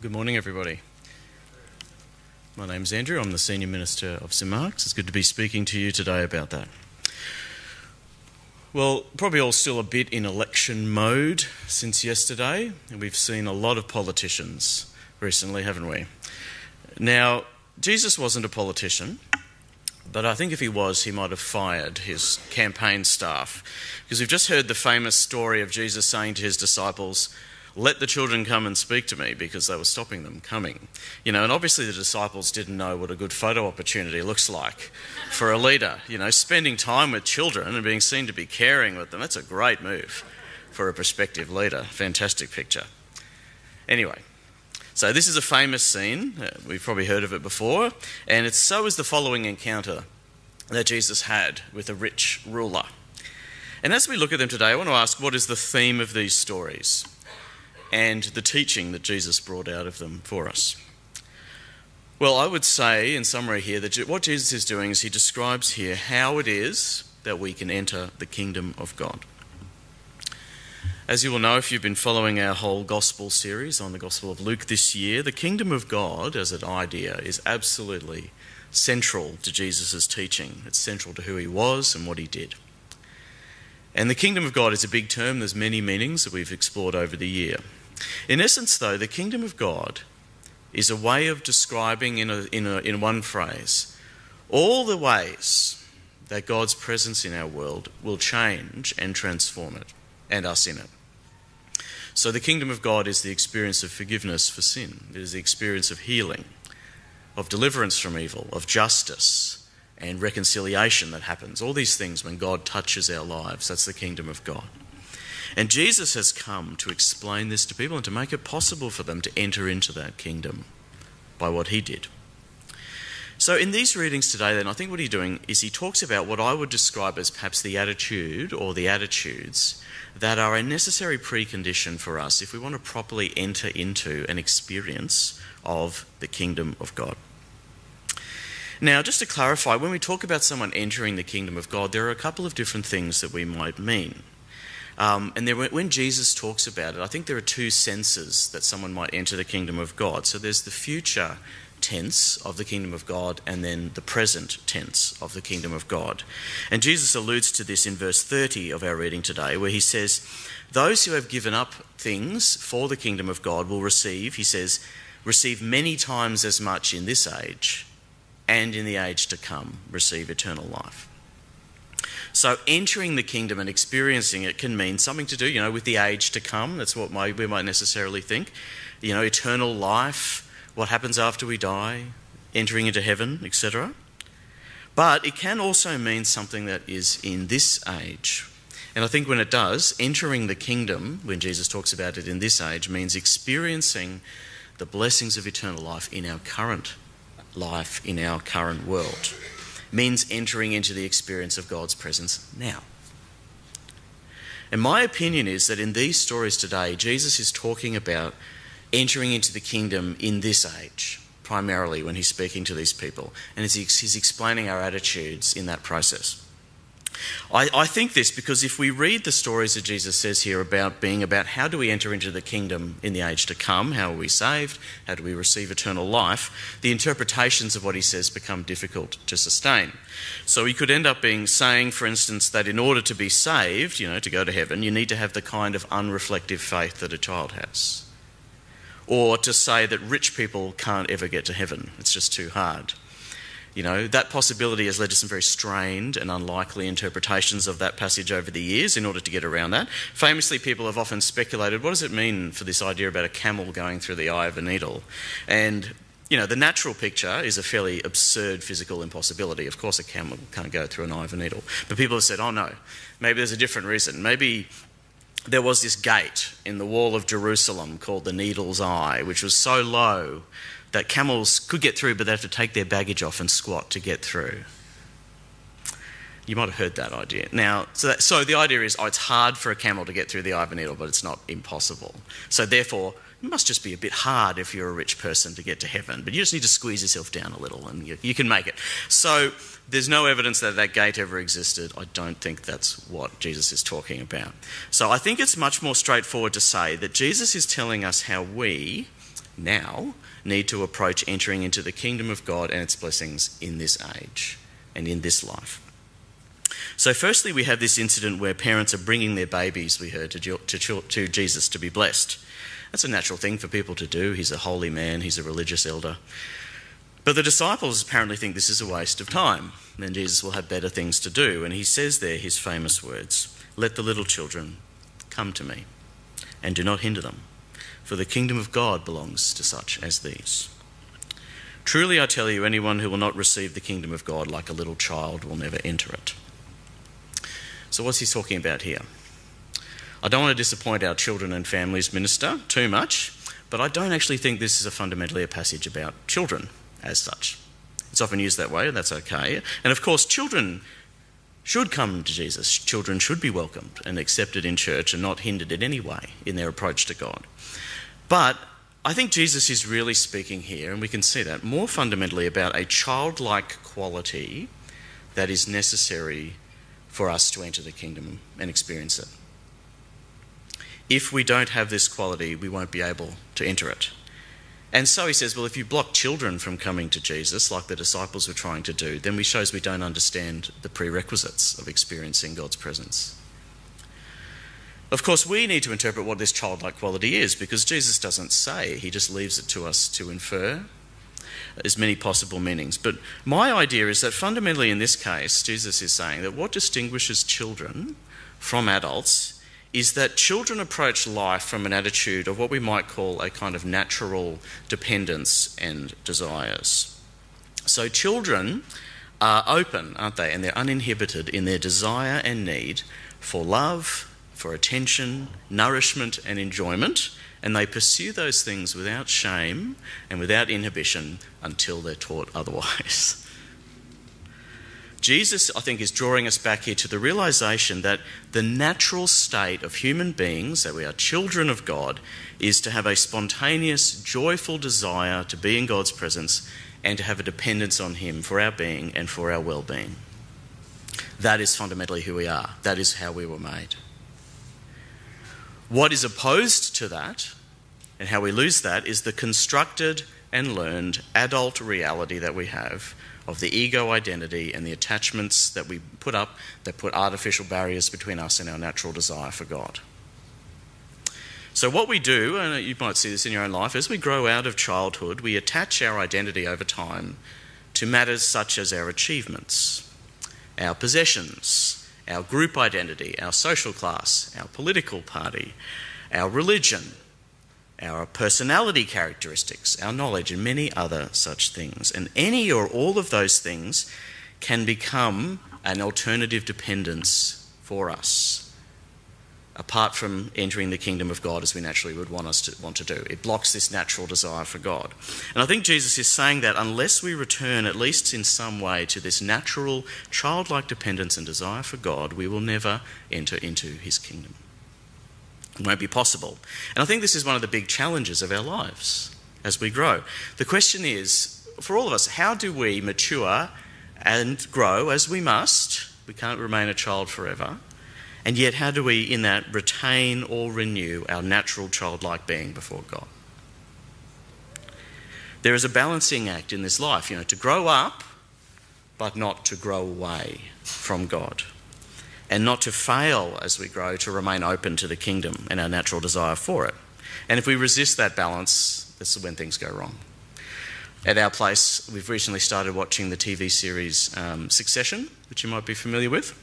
Good morning, everybody. My name's Andrew. I'm the Senior Minister of St Mark's. It's good to be speaking to you today about that. Well, probably all still a bit in election mode since yesterday, and we've seen a lot of politicians recently, haven't we? Now, Jesus wasn't a politician, but I think if he was, he might have fired his campaign staff, because we've just heard the famous story of Jesus saying to his disciples, "Let the children come and speak to me," because they were stopping them coming. You know, and obviously the disciples didn't know what a good photo opportunity looks like for a leader. You know, spending time with children and being seen to be caring with them, that's a great move for a prospective leader. Fantastic picture. Anyway, so this is a famous scene. We've probably heard of it before. And it's so is the following encounter that Jesus had with a rich ruler. And as we look at them today, I want to ask, what is the theme of these stories and the teaching that Jesus brought out of them for us? Well, I would say in summary here that what Jesus is doing is he describes here how it is that we can enter the kingdom of God. As you will know if you've been following our whole gospel series on the Gospel of Luke this year, the kingdom of God as an idea is absolutely central to Jesus' teaching. It's central to who he was and what he did. And the kingdom of God is a big term. There's many meanings that we've explored over the year. In essence, though, the kingdom of God is a way of describing in one phrase all the ways that God's presence in our world will change and transform it and us in it. So the kingdom of God is the experience of forgiveness for sin. It is the experience of healing, of deliverance from evil, of justice and reconciliation that happens. All these things when God touches our lives, that's the kingdom of God. And Jesus has come to explain this to people and to make it possible for them to enter into that kingdom by what he did. So in these readings today then, I think what he's doing is he talks about what I would describe as perhaps the attitude or the attitudes that are a necessary precondition for us if we want to properly enter into an experience of the kingdom of God. Now, just to clarify, when we talk about someone entering the kingdom of God, there are a couple of different things that we might mean. When Jesus talks about it, I think there are two senses that someone might enter the kingdom of God. So there's the future tense of the kingdom of God and then the present tense of the kingdom of God. And Jesus alludes to this in verse 30 of our reading today, where he says, "Those who have given up things for the kingdom of God will receive," he says, "receive many times as much in this age, and in the age to come, receive eternal life." So entering the kingdom and experiencing it can mean something to do, you know, with the age to come. That's what we might necessarily think. You know, eternal life, what happens after we die, entering into heaven, etc. But it can also mean something that is in this age. And I think when it does, entering the kingdom, when Jesus talks about it in this age, means experiencing the blessings of eternal life in our current life in our current world. Means entering into the experience of God's presence now. And my opinion is that in these stories today, Jesus is talking about entering into the kingdom in this age, primarily when he's speaking to these people, and he's explaining our attitudes in that process. I think this because if we read the stories that Jesus says here about being about how do we enter into the kingdom in the age to come, how are we saved, how do we receive eternal life, the interpretations of what he says become difficult to sustain. So he could end up saying, for instance, that in order to be saved, you know, to go to heaven, you need to have the kind of unreflective faith that a child has. Or to say that rich people can't ever get to heaven, it's just too hard. You know, that possibility has led to some very strained and unlikely interpretations of that passage over the years in order to get around that. Famously, people have often speculated, what does it mean for this idea about a camel going through the eye of a needle? And, you know, the natural picture is a fairly absurd physical impossibility. Of course, a camel can't go through an eye of a needle. But people have said, oh no, maybe there's a different reason. Maybe there was this gate in the wall of Jerusalem called the Needle's Eye, which was so low that camels could get through, but they have to take their baggage off and squat to get through. You might have heard that idea. Now, so the idea is, it's hard for a camel to get through the eye of a needle, but it's not impossible. So therefore, it must just be a bit hard if you're a rich person to get to heaven, but you just need to squeeze yourself down a little and you can make it. So there's no evidence that that gate ever existed. I don't think that's what Jesus is talking about. So I think it's much more straightforward to say that Jesus is telling us how we now need to approach entering into the kingdom of God and its blessings in this age and in this life. So firstly, we have this incident where parents are bringing their babies, we heard, to Jesus to be blessed. That's a natural thing for people to do. He's a holy man, he's a religious elder. But the disciples apparently think this is a waste of time, and Jesus will have better things to do. And he says there his famous words, "Let the little children come to me, and do not hinder them, for the kingdom of God belongs to such as these. Truly I tell you, anyone who will not receive the kingdom of God like a little child will never enter it." So what's he talking about here? I don't want to disappoint our children and families minister too much, but I don't actually think this is fundamentally a passage about children as such. It's often used that way, and that's okay. And of course, children should come to Jesus. Children should be welcomed and accepted in church and not hindered in any way in their approach to God. But I think Jesus is really speaking here, and we can see that, more fundamentally about a childlike quality that is necessary for us to enter the kingdom and experience it. If we don't have this quality, we won't be able to enter it. And so he says, well, if you block children from coming to Jesus, like the disciples were trying to do, then it shows we don't understand the prerequisites of experiencing God's presence. Of course, we need to interpret what this childlike quality is, because Jesus doesn't say. He just leaves it to us to infer as many possible meanings. But my idea is that fundamentally in this case, Jesus is saying that what distinguishes children from adults is that children approach life from an attitude of what we might call a kind of natural dependence and desires. So children are open, aren't they? And they're uninhibited in their desire and need for love, for attention, nourishment and enjoyment, and they pursue those things without shame and without inhibition until they're taught otherwise. Jesus, I think, is drawing us back here to the realisation that the natural state of human beings, that we are children of God, is to have a spontaneous, joyful desire to be in God's presence and to have a dependence on him for our being and for our well-being. That is fundamentally who we are. That is how we were made. What is opposed to that, and how we lose that, is the constructed and learned adult reality that we have of the ego identity and the attachments that we put up that put artificial barriers between us and our natural desire for God. So what we do, and you might see this in your own life, as we grow out of childhood, we attach our identity over time to matters such as our achievements, our possessions, our group identity, our social class, our political party, our religion, our personality characteristics, our knowledge, and many other such things. And any or all of those things can become an alternative dependence for us, apart from entering the kingdom of God as we naturally would want to do. It blocks this natural desire for God. And I think Jesus is saying that unless we return, at least in some way, to this natural childlike dependence and desire for God, we will never enter into his kingdom. It won't be possible. And I think this is one of the big challenges of our lives as we grow. The question is, for all of us, how do we mature and grow as we must? We can't remain a child forever. And yet how do we in that retain or renew our natural childlike being before God? There is a balancing act in this life, to grow up but not to grow away from God. And not to fail as we grow to remain open to the kingdom and our natural desire for it. And if we resist that balance, this is when things go wrong. At our place, we've recently started watching the TV series Succession, which you might be familiar with.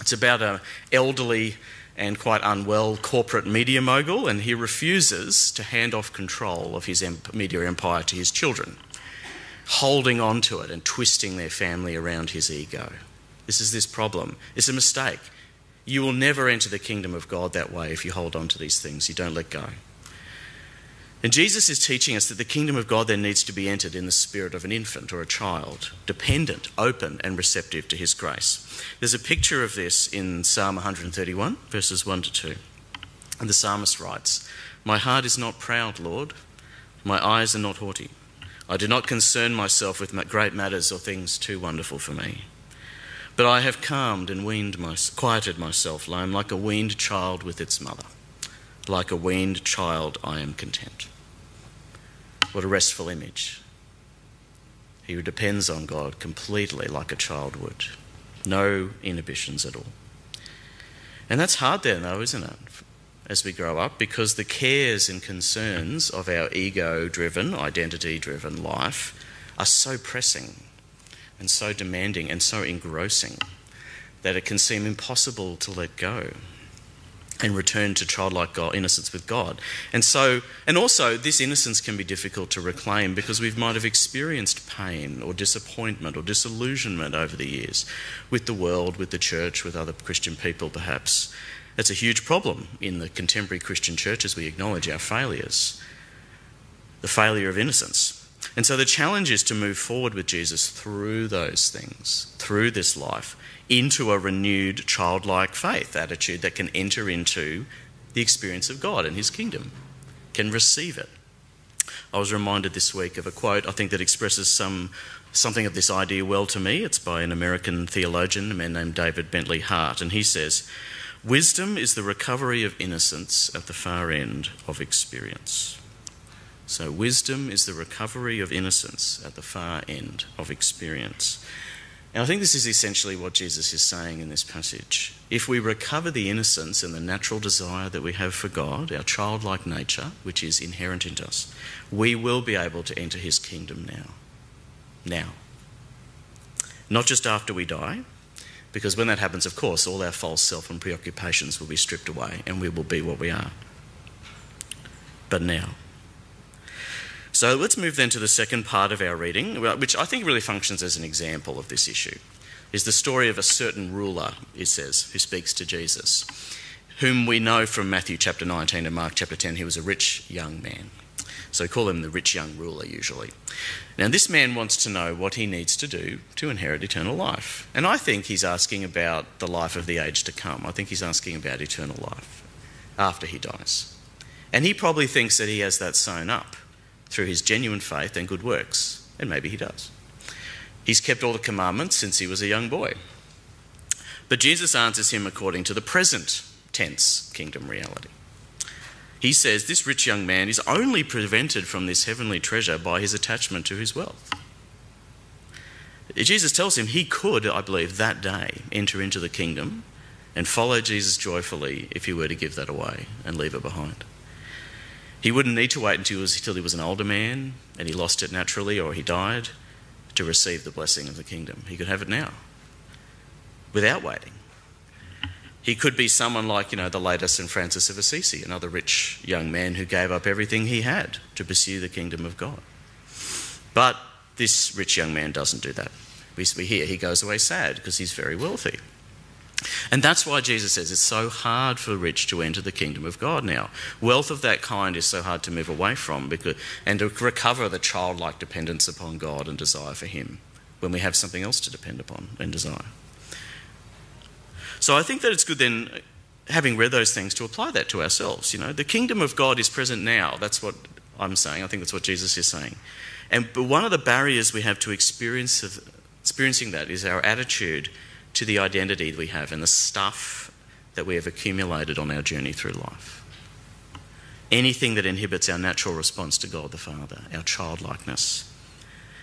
It's about an elderly and quite unwell corporate media mogul, and he refuses to hand off control of his media empire to his children, holding on to it and twisting their family around his ego. This is this problem. It's a mistake. You will never enter the kingdom of God that way if you hold on to these things. You don't let go. And Jesus is teaching us that the kingdom of God then needs to be entered in the spirit of an infant or a child, dependent, open and receptive to his grace. There's a picture of this in Psalm 131, verses 1 to 2. And the psalmist writes, "My heart is not proud, Lord. My eyes are not haughty. I do not concern myself with great matters or things too wonderful for me. But I have calmed and quieted myself. I am like a weaned child with its mother. Like a weaned child, I am content." What a restful image. He who depends on God completely like a child would. No inhibitions at all. And that's hard then though, isn't it? As we grow up, because the cares and concerns of our ego-driven, identity-driven life are so pressing and so demanding and so engrossing that it can seem impossible to let go and return to childlike innocence with God. And also, this innocence can be difficult to reclaim because we might have experienced pain or disappointment or disillusionment over the years with the world, with the church, with other Christian people perhaps. That's a huge problem in the contemporary Christian church as we acknowledge our failures, the failure of innocence. And so the challenge is to move forward with Jesus through those things, through this life, into a renewed childlike faith attitude that can enter into the experience of God and his kingdom, can receive it. I was reminded this week of a quote I think that expresses something of this idea well to me. It's by an American theologian, a man named David Bentley Hart, and he says, "Wisdom is the recovery of innocence at the far end of experience." So wisdom is the recovery of innocence at the far end of experience. And I think this is essentially what Jesus is saying in this passage. If we recover the innocence and the natural desire that we have for God, our childlike nature, which is inherent in us, we will be able to enter his kingdom now. Now. Not just after we die, because when that happens, of course, all our false self and preoccupations will be stripped away and we will be what we are. But now. So let's move then to the second part of our reading, which I think really functions as an example of this issue, is the story of a certain ruler, it says, who speaks to Jesus, whom we know from Matthew chapter 19 and Mark chapter 10, he was a rich young man. So we call him the rich young ruler usually. Now this man wants to know what he needs to do to inherit eternal life. And I think he's asking about the life of the age to come. I think he's asking about eternal life after he dies. And he probably thinks that he has that sewn up through his genuine faith and good works. And maybe he does. He's kept all the commandments since he was a young boy. But Jesus answers him according to the present tense kingdom reality. He says this rich young man is only prevented from this heavenly treasure by his attachment to his wealth. Jesus tells him he could, I believe, that day enter into the kingdom and follow Jesus joyfully if he were to give that away and leave it behind. He wouldn't need to wait until he was an older man and he lost it naturally or he died to receive the blessing of the kingdom. He could have it now without waiting. He could be someone like, the later Saint Francis of Assisi, another rich young man who gave up everything he had to pursue the kingdom of God. But this rich young man doesn't do that. We hear he goes away sad because he's very wealthy. And that's why Jesus says it's so hard for the rich to enter the kingdom of God now. Wealth of that kind is so hard to move away from and to recover the childlike dependence upon God and desire for him when we have something else to depend upon and desire. So I think that it's good then, having read those things, to apply that to ourselves. The kingdom of God is present now. That's what I'm saying. I think that's what Jesus is saying. But one of the barriers we have to experiencing that is our attitude to the identity that we have and the stuff that we have accumulated on our journey through life. Anything that inhibits our natural response to God the Father, our childlikeness.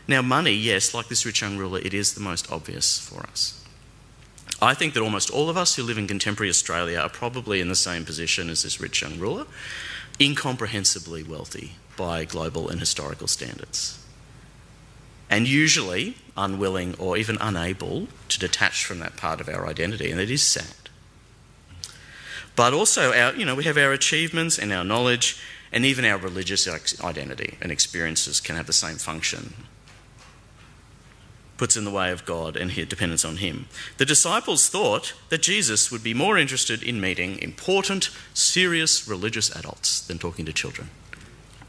Now money, yes, like this rich young ruler, it is the most obvious for us. I think that almost all of us who live in contemporary Australia are probably in the same position as this rich young ruler, incomprehensibly wealthy by global and historical standards, and usually unwilling or even unable to detach from that part of our identity, and it is sad. But also, we have our achievements and our knowledge, and even our religious identity and experiences can have the same function. Puts in the way of God and his dependence on him. The disciples thought that Jesus would be more interested in meeting important, serious religious adults than talking to children.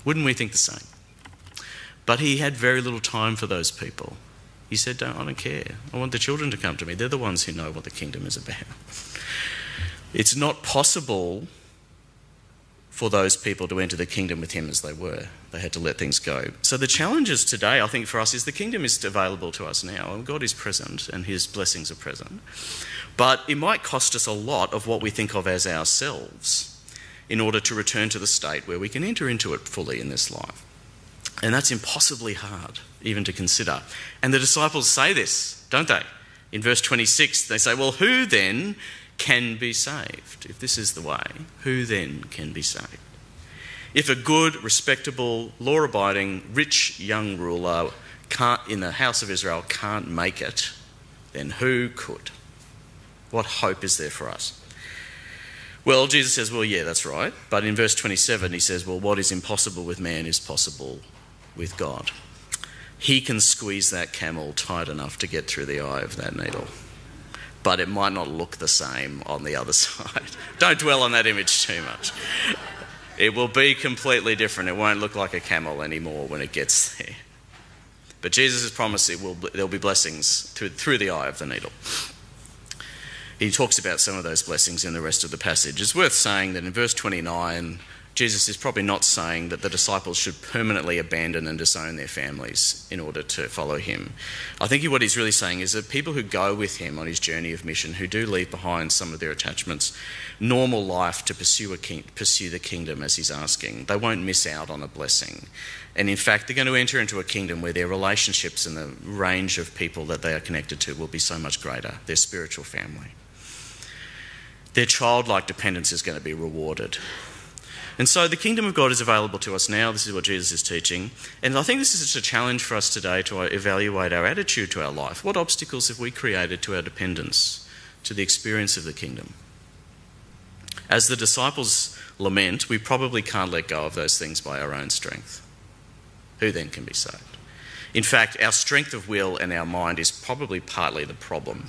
Wouldn't we think the same? But he had very little time for those people. He said, I don't care. I want the children to come to me. They're the ones who know what the kingdom is about. It's not possible for those people to enter the kingdom with him as they were. They had to let things go. So the challenges today, I think, for us is the kingdom is available to us now, and God is present and his blessings are present. But it might cost us a lot of what we think of as ourselves in order to return to the state where we can enter into it fully in this life. And that's impossibly hard even to consider. And the disciples say this, don't they? In verse 26, they say, well, who then can be saved? If this is the way, who then can be saved? If a good, respectable, law-abiding, rich young ruler in the house of Israel can't make it, then who could? What hope is there for us? Well, Jesus says, well, yeah, that's right. But in verse 27, he says, well, what is impossible with man is possible with God. He can squeeze that camel tight enough to get through the eye of that needle. But it might not look the same on the other side. Don't dwell on that image too much. It will be completely different. It won't look like a camel anymore when it gets there. But Jesus has promised there'll be blessings through the eye of the needle. He talks about some of those blessings in the rest of the passage. It's worth saying that in verse 29, Jesus is probably not saying that the disciples should permanently abandon and disown their families in order to follow him. I think what he's really saying is that people who go with him on his journey of mission, who do leave behind some of their attachments, normal life to pursue the kingdom as he's asking, they won't miss out on a blessing. And in fact, they're going to enter into a kingdom where their relationships and the range of people that they are connected to will be so much greater, their spiritual family. Their childlike dependence is going to be rewarded. And so the kingdom of God is available to us now. This is what Jesus is teaching. And I think this is a challenge for us today to evaluate our attitude to our life. What obstacles have we created to our dependence, to the experience of the kingdom? As the disciples lament, we probably can't let go of those things by our own strength. Who then can be saved? In fact, our strength of will and our mind is probably partly the problem.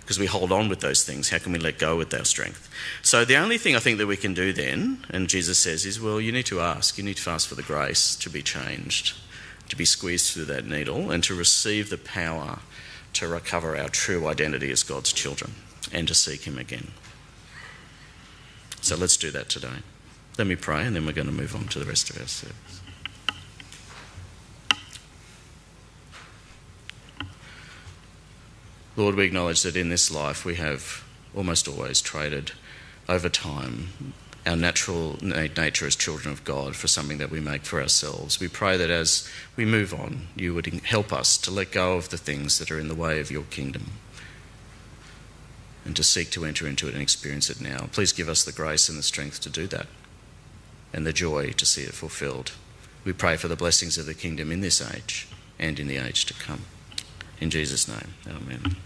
Because we hold on with those things, how can we let go with our strength? So the only thing I think that we can do then, and Jesus says, is, well, you need to ask. You need to ask for the grace to be changed, to be squeezed through that needle, and to receive the power to recover our true identity as God's children and to seek him again. So let's do that today. Let me pray, and then we're going to move on to the rest of our service. Lord, we acknowledge that in this life we have almost always traded over time our natural nature as children of God for something that we make for ourselves. We pray that as we move on, you would help us to let go of the things that are in the way of your kingdom and to seek to enter into it and experience it now. Please give us the grace and the strength to do that and the joy to see it fulfilled. We pray for the blessings of the kingdom in this age and in the age to come. In Jesus' name, amen.